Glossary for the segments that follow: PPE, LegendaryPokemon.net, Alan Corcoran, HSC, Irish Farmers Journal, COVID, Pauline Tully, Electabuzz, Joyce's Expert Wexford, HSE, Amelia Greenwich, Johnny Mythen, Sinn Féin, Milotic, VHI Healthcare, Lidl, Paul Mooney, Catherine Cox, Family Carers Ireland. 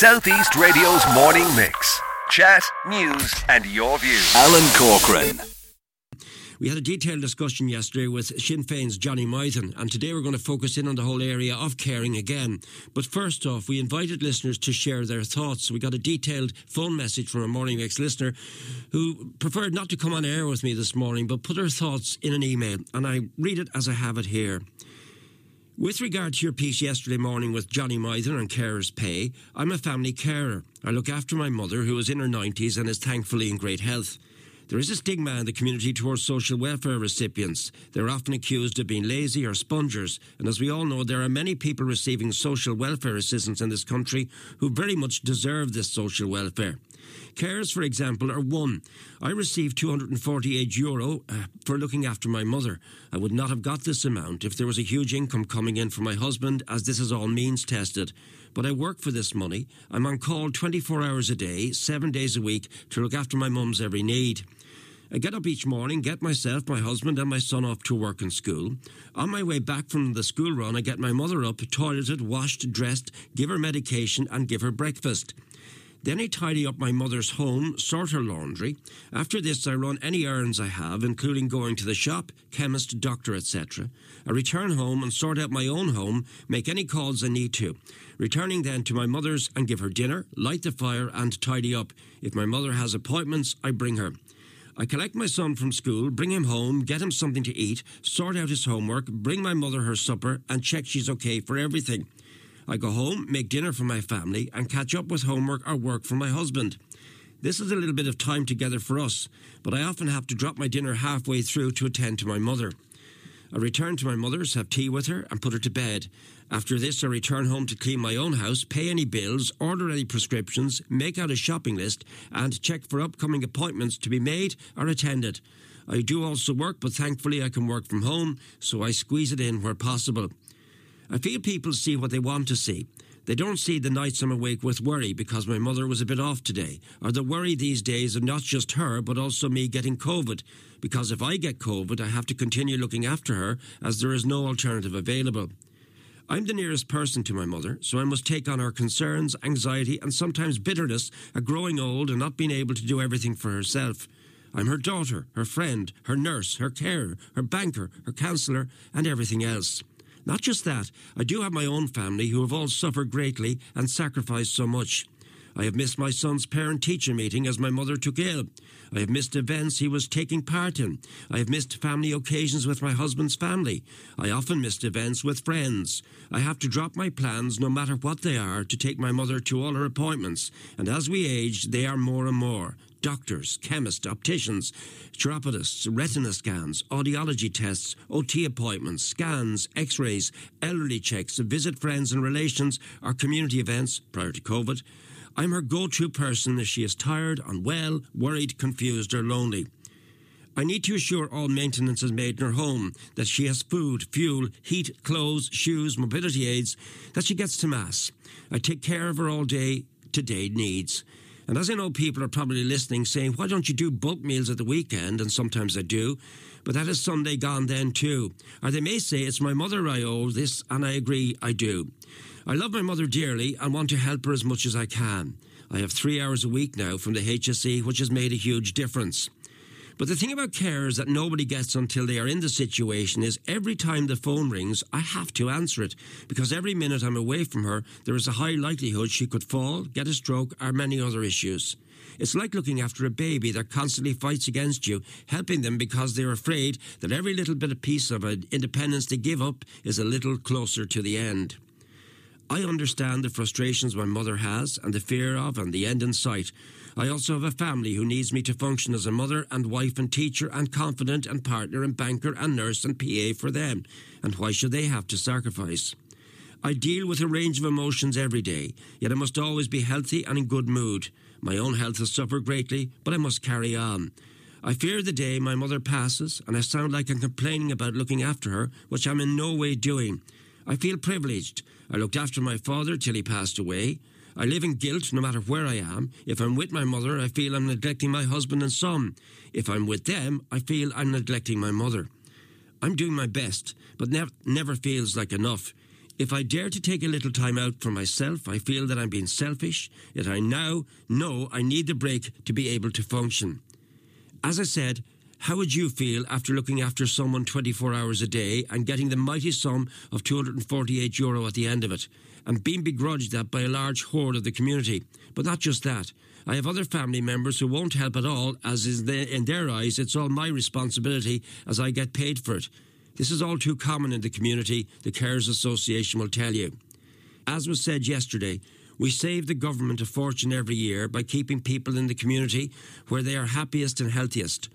Southeast Radio's morning mix. Chat, news and your views. Alan Corcoran. We had a detailed discussion yesterday with Sinn Féin's Johnny Mythen, and today we're going to focus in on the whole area of caring again. But first off, we invited listeners to share their thoughts. We got a detailed phone message from a Morning Mix listener who preferred not to come on air with me this morning, but put her thoughts in an email, and I read it as I have it here. With regard to your piece yesterday morning with Johnny Mythen on carers' pay, I'm a family carer. I look after my mother, who is in her 90s and is thankfully in great health. There is a stigma in the community towards social welfare recipients. They're often accused of being lazy or spongers. And as we all know, there are many people receiving social welfare assistance in this country who very much deserve this social welfare. Carers, for example, are one. I received €248 for looking after my mother. I would not have got this amount if there was a huge income coming in for my husband, as this is all means tested. But I work for this money. I'm on call 24 hours a day, 7 days a week, to look after my mum's every need. I get up each morning, get myself, my husband and my son off to work and school. On my way back from the school run, I get my mother up, toileted, washed, dressed, give her medication and give her breakfast. Then I tidy up my mother's home, sort her laundry. After this, I run any errands I have, including going to the shop, chemist, doctor, etc. I return home and sort out my own home, make any calls I need to. Returning then to my mother's and give her dinner, light the fire and tidy up. If my mother has appointments, I bring her. I collect my son from school, bring him home, get him something to eat, sort out his homework, bring my mother her supper and check she's okay for everything. I go home, make dinner for my family and catch up with homework or work for my husband. This is a little bit of time together for us, but I often have to drop my dinner halfway through to attend to my mother. I return to my mother's, have tea with her and put her to bed. After this, I return home to clean my own house, pay any bills, order any prescriptions, make out a shopping list and check for upcoming appointments to be made or attended. I do also work, but thankfully I can work from home, so I squeeze it in where possible. I feel people see what they want to see. They don't see the nights I'm awake with worry because my mother was a bit off today, or the worry these days of not just her but also me getting COVID, because if I get COVID I have to continue looking after her as there is no alternative available. I'm the nearest person to my mother, so I must take on her concerns, anxiety and sometimes bitterness at growing old and not being able to do everything for herself. I'm her daughter, her friend, her nurse, her carer, her banker, her counsellor and everything else. Not just that, I do have my own family who have all suffered greatly and sacrificed so much. I have missed my son's parent-teacher meeting as my mother took ill. I have missed events he was taking part in. I have missed family occasions with my husband's family. I often missed events with friends. I have to drop my plans, no matter what they are, to take my mother to all her appointments. And as we age, they are more and more. Doctors, chemists, opticians, chiropodists, retina scans, audiology tests, OT appointments, scans, x-rays, elderly checks, visit friends and relations or community events prior to COVID. I'm her go-to person if she is tired, unwell, worried, confused or lonely. I need to assure all maintenance is made in her home, that she has food, fuel, heat, clothes, shoes, mobility aids, that she gets to mass. I take care of her all day to day needs. And as I know, people are probably listening saying, why don't you do bulk meals at the weekend? And sometimes I do. But that is Sunday gone then too. Or they may say, it's my mother I owe this, and I agree, I do. I love my mother dearly and want to help her as much as I can. I have 3 hours a week now from the HSE, which has made a huge difference. But the thing about carers that nobody gets until they are in the situation is every time the phone rings, I have to answer it, because every minute I'm away from her, there is a high likelihood she could fall, get a stroke or many other issues. It's like looking after a baby that constantly fights against you, helping them because they're afraid that every little bit of piece of independence they give up is a little closer to the end. I understand the frustrations my mother has and the fear of and the end in sight. I also have a family who needs me to function as a mother and wife and teacher and confidant and partner and banker and nurse and PA for them. And why should they have to sacrifice? I deal with a range of emotions every day, yet I must always be healthy and in good mood. My own health has suffered greatly, but I must carry on. I fear the day my mother passes and I sound like I'm complaining about looking after her, which I'm in no way doing. I feel privileged. I looked after my father till he passed away. I live in guilt no matter where I am. If I'm with my mother, I feel I'm neglecting my husband and son. If I'm with them, I feel I'm neglecting my mother. I'm doing my best, but never feels like enough. If I dare to take a little time out for myself, I feel that I'm being selfish, yet I now know I need the break to be able to function. As I said, how would you feel after looking after someone 24 hours a day and getting the mighty sum of €248 at the end of it, and being begrudged that by a large horde of the community? But not just that. I have other family members who won't help at all, as in their eyes it's all my responsibility as I get paid for it. This is all too common in the community, the Carers Association will tell you. As was said yesterday, we save the government a fortune every year by keeping people in the community where they are happiest and healthiest.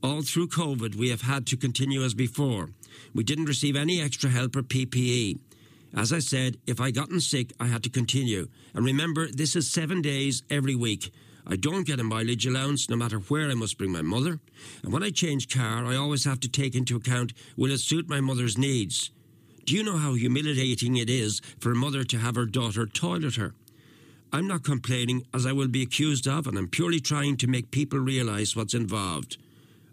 All through COVID, we have had to continue as before. We didn't receive any extra help or PPE. As I said, if I gotten sick, I had to continue. And remember, this is 7 days every week. I don't get a mileage allowance, no matter where I must bring my mother. And when I change car, I always have to take into account, will it suit my mother's needs? Do you know how humiliating it is for a mother to have her daughter toil at her? I'm not complaining, as I will be accused of, and I'm purely trying to make people realise what's involved.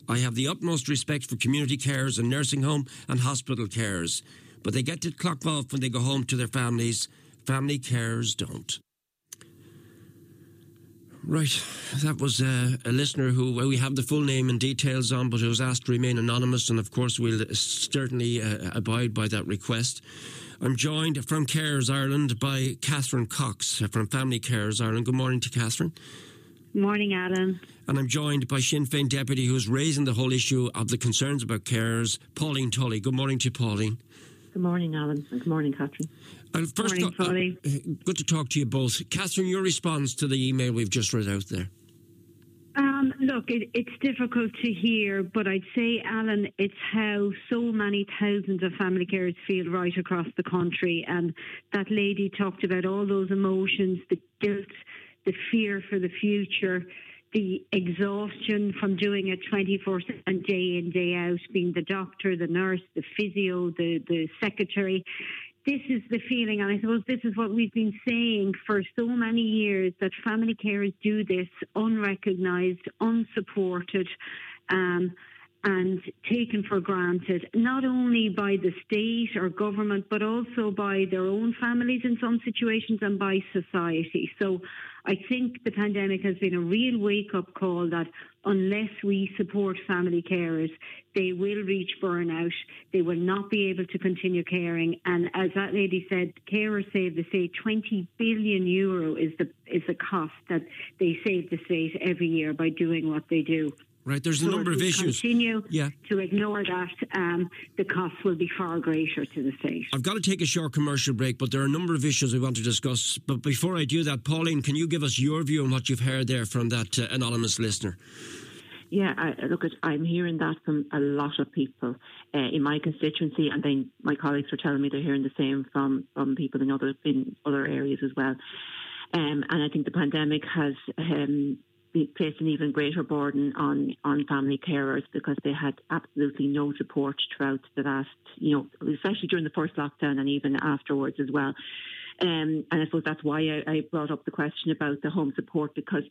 I have the utmost respect for community carers and nursing home and hospital carers, but they get to clock off when they go home to their families. Family carers don't. Right, that was a listener who we have the full name and details on, but who was asked to remain anonymous, and of course we'll certainly abide by that request. I'm joined from Carers Ireland by Catherine Cox from Family Carers Ireland. Good morning to Catherine. Morning, Alan. And I'm joined by Sinn Féin Deputy, who's raising the whole issue of the concerns about carers, Pauline Tully. Good morning to Pauline. Good morning, Alan. And good morning, Catherine. First morning, Tully. Good to talk to you both. Catherine, your response to the email we've just read out there? Look, it's difficult to hear, but I'd say, Alan, it's how so many thousands of family carers feel right across the country. And that lady talked about all those emotions, the guilt, the fear for the future, the exhaustion from doing it 24/7, day in, day out, being the doctor, the nurse, the physio, the secretary. This is the feeling, and I suppose this is what we've been saying for so many years, that family carers do this unrecognised, unsupported, and taken for granted, not only by the state or government, but also by their own families in some situations and by society. So I think the pandemic has been a real wake-up call that unless we support family carers, they will reach burnout, they will not be able to continue caring. And as that lady said, carers save the state. €20 billion is the cost that they save the state every year by doing what they do. Right, there's a number of issues. Continue to ignore that, the costs will be far greater to the state. I've got to take a short commercial break, but there are a number of issues we want to discuss. But before I do that, Pauline, can you give us your view on what you've heard there from that anonymous listener? Yeah, I'm hearing that from a lot of people in my constituency, and then my colleagues are telling me they're hearing the same from people in other areas as well. And I think the pandemic has placed an even greater burden on family carers because they had absolutely no support throughout the last, especially during the first lockdown and even afterwards as well. And I suppose that's why I brought up the question about the home support, because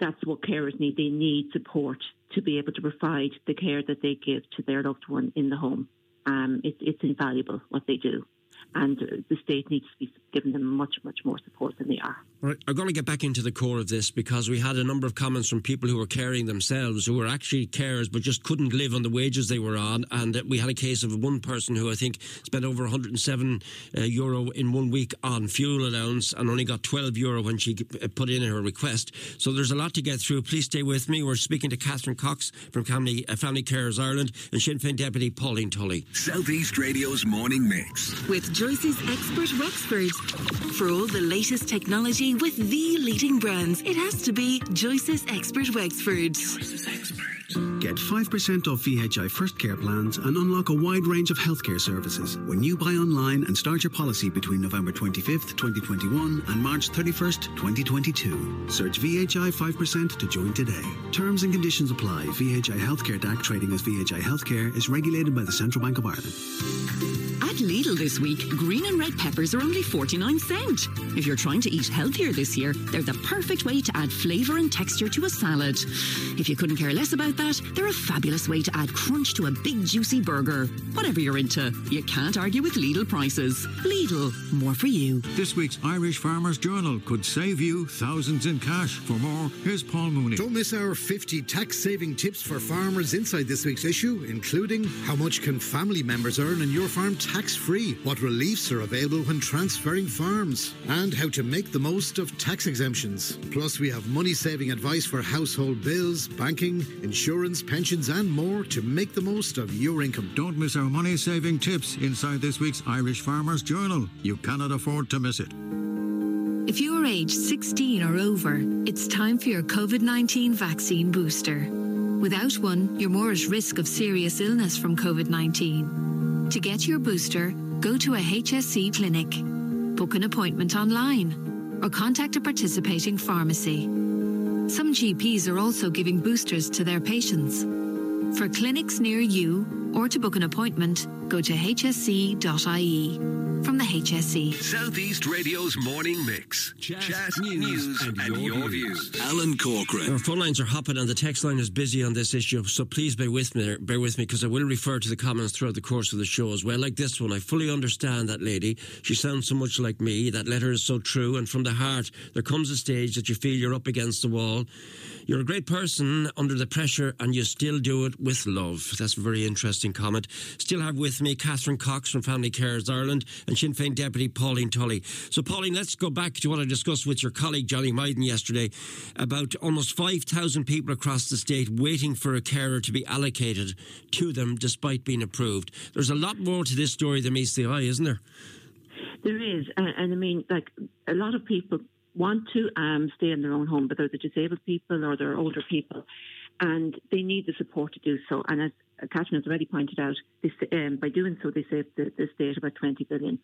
that's what carers need. They need support to be able to provide the care that they give to their loved one in the home. It's invaluable what they do. And the state needs to be giving them much, much more support than they are. Right. I'm going to get back into the core of this, because we had a number of comments from people who were caring themselves, who were actually carers but just couldn't live on the wages they were on. And we had a case of one person who I think spent over €107 euro in 1 week on fuel allowance and only got €12 when she put in her request. So there's a lot to get through. Please stay with me. We're speaking to Catherine Cox from Family Carers Ireland and Sinn Féin Deputy Pauline Tully. Southeast Radio's Morning Mix. With Joyce's Expert Wexford. For all the latest technology with the leading brands, it has to be Joyce's Expert Wexford. Joyce's Expert. Get 5% off VHI First Care plans and unlock a wide range of healthcare services when you buy online and start your policy between November 25th, 2021 and March 31st, 2022. Search VHI 5% to join today. Terms and conditions apply. VHI Healthcare DAC, trading as VHI Healthcare, is regulated by the Central Bank of Ireland. At Lidl this week, green and red peppers are only 49 cents. If you're trying to eat healthier this year, they're the perfect way to add flavour and texture to a salad. If you couldn't care less about like that, they're a fabulous way to add crunch to a big juicy burger. Whatever you're into, you can't argue with Lidl prices. Lidl, more for you. This week's Irish Farmers Journal could save you thousands in cash. For more, here's Paul Mooney. Don't miss our 50 tax-saving tips for farmers inside this week's issue, including how much can family members earn in your farm tax-free, what reliefs are available when transferring farms, and how to make the most of tax exemptions. Plus, we have money-saving advice for household bills, banking, insurance, pensions and more to make the most of your income. Don't miss our money-saving tips inside this week's Irish Farmers Journal. You cannot afford to miss it. If you are aged 16 or over, it's time for your COVID-19 vaccine booster. Without one, you're more at risk of serious illness from COVID-19. To get your booster, go to a HSC clinic, book an appointment online, or contact a participating pharmacy. Some GPs are also giving boosters to their patients. For clinics near you or to book an appointment, go to hsc.ie. From the HSE. Southeast Radio's Morning Mix. Chat news, and your views. Alan Corcoran. Our phone lines are hopping and the text line is busy on this issue, so please bear with me, because I will refer to the comments throughout the course of the show as well. Like this one, I fully understand that lady. She sounds so much like me. That letter is so true and from the heart. There comes a stage that you feel you're up against the wall. You're a great person under the pressure and you still do it with love. That's a very interesting comment. Still have with me Catherine Cox from Family Carers Ireland and Sinn Féin Deputy Pauline Tully. So Pauline, let's go back to what I discussed with your colleague Johnny Mythen yesterday about almost 5,000 people across the state waiting for a carer to be allocated to them despite being approved. There's a lot more to this story than meets the eye, isn't there? There is. And I mean, like, a lot of people want to stay in their own home, but they're the disabled people or they're older people, and they need the support to do so. And as Catherine has already pointed out, this, by doing so, they saved the state about 20 billion.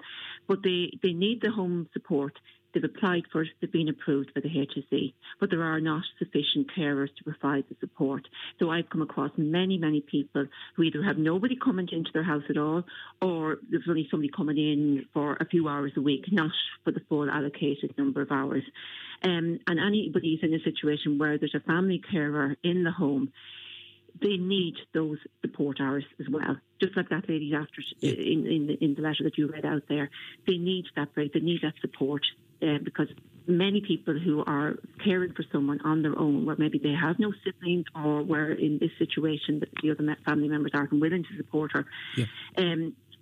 But they need the home support. They've applied for it, they've been approved by the HSE, but there are not sufficient carers to provide the support. So I've come across many, many people who either have nobody coming into their house at all, or there's only somebody coming in for a few hours a week, not for the full allocated number of hours. And anybody's in a situation where there's a family carer in the home, they need those support hours as well. Just like that lady after in the letter that you read out there, they need that break, they need that support, because many people who are caring for someone on their own, where maybe they have no siblings or where in this situation that the other family members aren't willing to support her,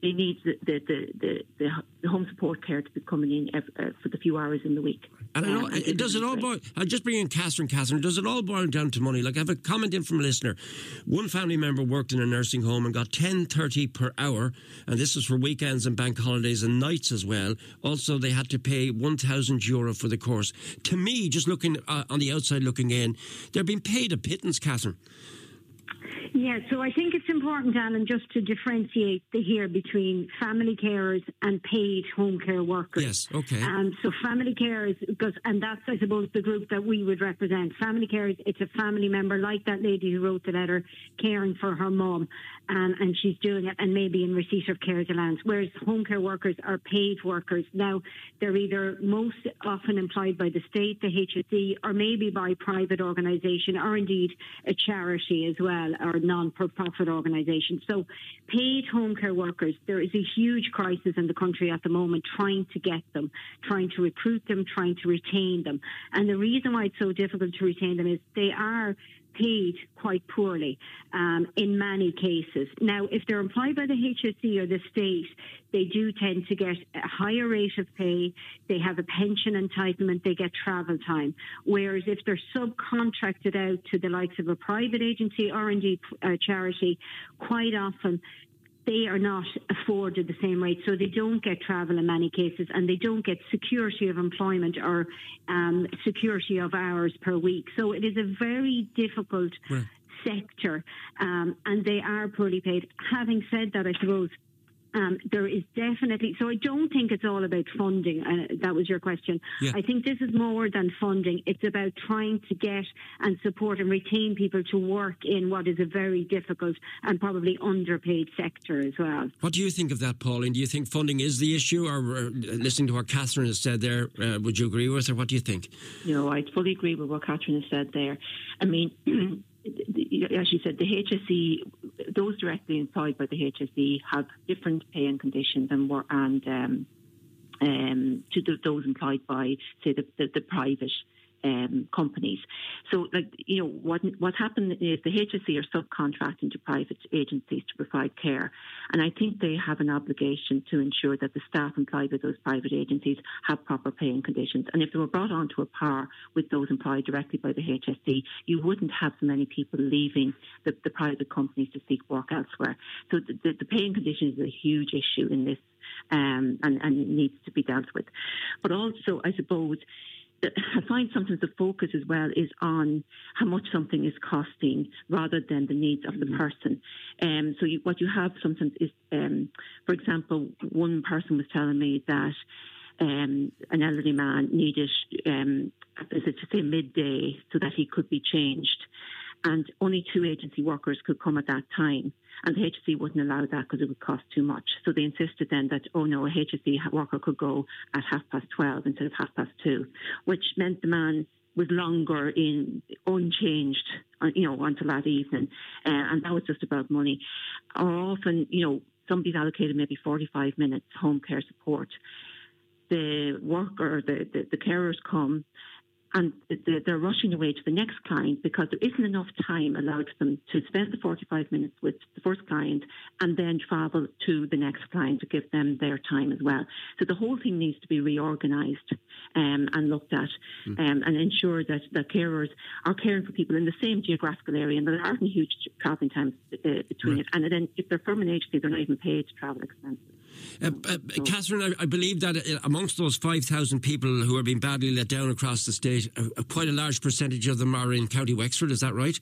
they need the home support care to be coming in for the few hours in the week. And does it all boil down to money? Like, I have a comment in from a listener. One family member worked in a nursing home and got $10.30 per hour, and this was for weekends and bank holidays and nights as well. Also, they had to pay €1,000 for the course. To me, just looking on the outside looking in, they're being paid a pittance, Catherine. Yeah, so I think it's important, Alan, just to differentiate here between family carers and paid home care workers. Yes, okay. So family carers, and that's, I suppose, the group that we would represent. Family carers, it's a family member like that lady who wrote the letter, caring for her mum, and she's doing it and maybe in receipt of carers allowance, whereas home care workers are paid workers. Now, they're either most often employed by the state, the HSE, or maybe by private organisation, or indeed a charity as well, or non-for-profit organisations. So paid home care workers, there is a huge crisis in the country at the moment trying to get them, trying to recruit them, trying to retain them. And the reason why it's so difficult to retain them is they are paid quite poorly in many cases. Now, if they're employed by the HSE or the state, they do tend to get a higher rate of pay, they have a pension entitlement, they get travel time. Whereas if they're subcontracted out to the likes of a private agency or indeed a charity, quite often they are not afforded the same rate, so they don't get travel in many cases, and they don't get security of employment or security of hours per week. So it is a very difficult sector, and they are poorly paid. Having said that, I suppose there is definitely... So I don't think it's all about funding. That was your question. Yeah. I think this is more than funding. It's about trying to get and support and retain people to work in what is a very difficult and probably underpaid sector as well. What do you think of that, Pauline? Do you think funding is the issue? Or listening to what Catherine has said there, would you agree with her? What do you think? No, I fully agree with what Catherine has said there. I mean... as you said, the HSE, those directly employed by the HSE have different pay and conditions to those employed by, say, the private companies. So, what happened is the HSE are subcontracting to private agencies to provide care, and I think they have an obligation to ensure that the staff employed by those private agencies have proper pay and conditions. And if they were brought on to a par with those employed directly by the HSE, you wouldn't have so many people leaving the private companies to seek work elsewhere. So the pay and conditions is a huge issue in this, and it needs to be dealt with. But also, I suppose, I find sometimes the focus as well is on how much something is costing rather than the needs of the person. So what you have sometimes is, for example, one person was telling me that an elderly man needed, as I say, midday so that he could be changed. And only two agency workers could come at that time. And the HSE wouldn't allow that because it would cost too much. So they insisted then that, oh no, a HSE worker could go at 12:30 instead of 2:30, which meant the man was longer in unchanged, until that evening. And that was just about money. Or often, somebody's allocated maybe 45 minutes home care support. The worker, the carers come, and they're rushing away to the next client because there isn't enough time allowed for them to spend the 45 minutes with the first client and then travel to the next client to give them their time as well. So the whole thing needs to be reorganised and looked at, and ensure that the carers are caring for people in the same geographical area and there aren't huge travelling times between it. And then if they're from an agency, they're not even paid travel expenses. Catherine, I believe that amongst those 5,000 people who are being badly let down across the state, quite a large percentage of them are in County Wexford, is that right?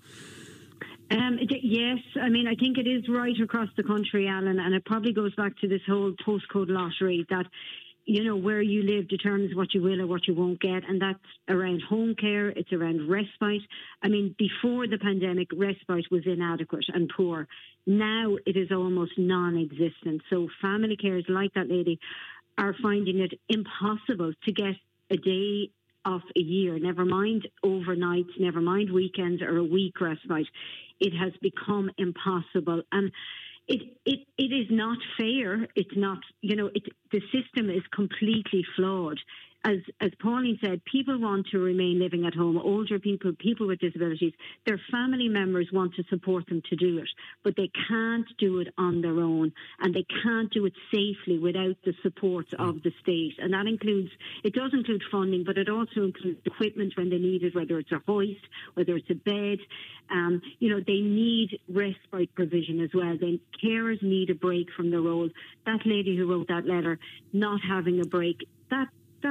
Yes, I mean, I think it is right across the country, Alan, and it probably goes back to this whole postcode lottery that, where you live determines what you will or what you won't get, and that's around home care, it's around respite. I mean, before the pandemic, respite was inadequate and poor. Now it is almost non-existent. So family carers like that lady are finding it impossible to get a day off a year, never mind overnights, never mind weekends or a week respite. It has become impossible. And it is not fair. It's not, the system is completely flawed. As Pauline said, people want to remain living at home. Older people, people with disabilities, their family members want to support them to do it, but they can't do it on their own, and they can't do it safely without the support of the state. And that includes, it does include funding, but it also includes equipment when they need it, whether it's a hoist, whether it's a bed. They need respite provision as well. Then carers need a break from their role. That lady who wrote that letter, not having a break, that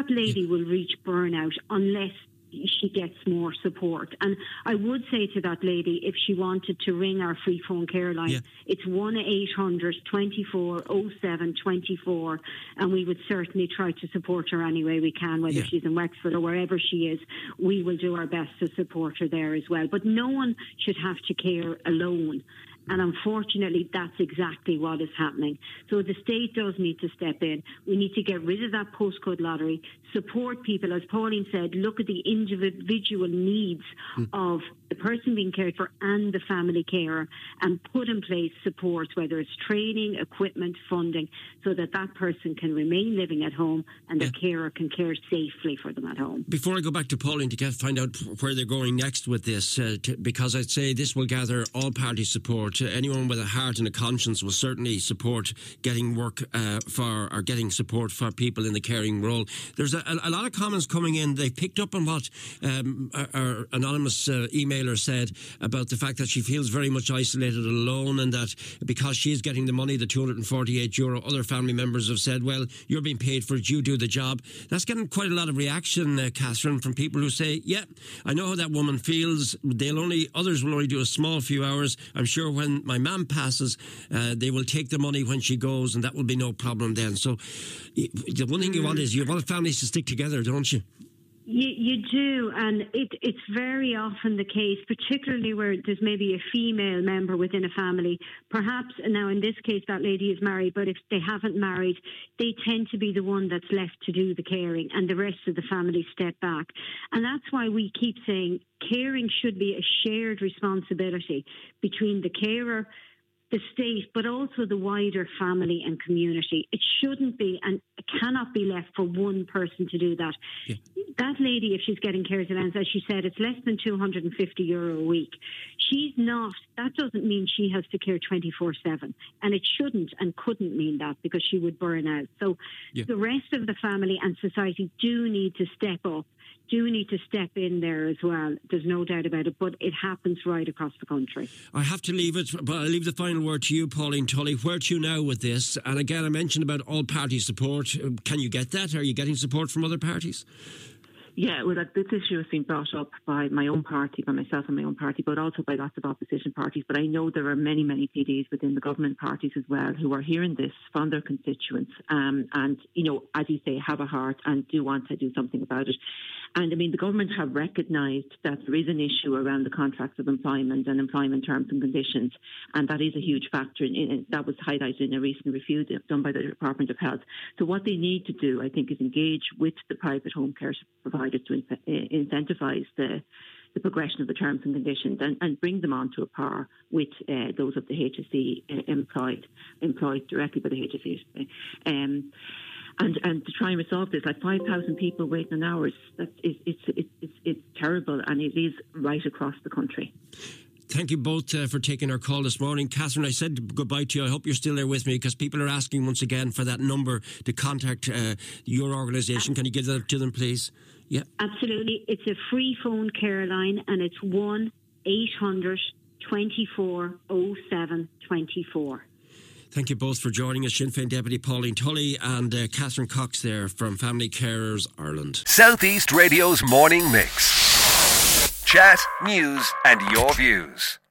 lady will reach burnout unless she gets more support. And I would say to that lady, if she wanted to ring our free phone care line, it's 1-800-24-07-24, and we would certainly try to support her any way we can, whether she's in Wexford or wherever she is. We will do our best to support her there as well. But no one should have to care alone. And unfortunately, that's exactly what is happening. So the state does need to step in. We need to get rid of that postcode lottery, support people. As Pauline said, look at the individual needs of the person being cared for and the family carer, and put in place support, whether it's training, equipment, funding, so that that person can remain living at home and the carer can care safely for them at home. Before I go back to Pauline to find out where they're going next with this, because I'd say this will gather all-party support. Anyone with a heart and a conscience will certainly support getting work getting support for people in the caring role. There's a lot of comments coming in. They picked up on what our anonymous emailer said about the fact that she feels very much isolated and alone, and that because she's getting the money, the €248, other family members have said, well, you're being paid for it, you do the job. That's getting quite a lot of reaction, Catherine, from people who say, yeah, I know how that woman feels. Others will only do a small few hours. I'm sure when my mum passes, they will take the money when she goes, and that will be no problem then. So the one thing you want families to stick together, don't you? You do, and it's very often the case, particularly where there's maybe a female member within a family. Perhaps, and now in this case that lady is married, but if they haven't married, they tend to be the one that's left to do the caring and the rest of the family step back. And that's why we keep saying caring should be a shared responsibility between the carer, the state, but also the wider family and community. It shouldn't be and cannot be left for one person to do that. Yeah. That lady, if she's getting carers allowance, as she said, it's less than €250 a week. She's not, that doesn't mean she has to care 24/7. And it shouldn't and couldn't mean that, because she would burn out. So the rest of the family and society do need to step in there as well. There's no doubt about it, but it happens right across the country. I have to leave it, but I leave the final word to you, Pauline Tully. Where to now with this? And again, I mentioned about all-party support. Can you get that? Are you getting support from other parties? Yeah, well, this issue has been brought up by my own party, by myself and my own party, but also by lots of opposition parties. But I know there are many, many TDs within the government parties as well who are hearing this from their constituents and, you know, as you say, have a heart and do want to do something about it. And, I mean, the government have recognised that there is an issue around the contracts of employment and employment terms and conditions, and that is a huge factor. That was highlighted in a recent review done by the Department of Health. So what they need to do, I think, is engage with the private home care providers to incentivise the progression of the terms and conditions and bring them on to a par with those of the HSE employed directly by the HSE. And to try and resolve this, like 5,000 people waiting an hour, it's terrible, and it is right across the country. Thank you both for taking our call this morning. Catherine, I said goodbye to you. I hope you're still there with me, because people are asking once again for that number to contact your organisation. Can you give that to them, please? Yeah, absolutely. It's a free phone care line, and it's 1-800-2407-24. Thank you both for joining us. Sinn Féin Deputy Pauline Tully and Catherine Cox there from Family Carers Ireland. Southeast Radio's Morning Mix. Chat, news and your views.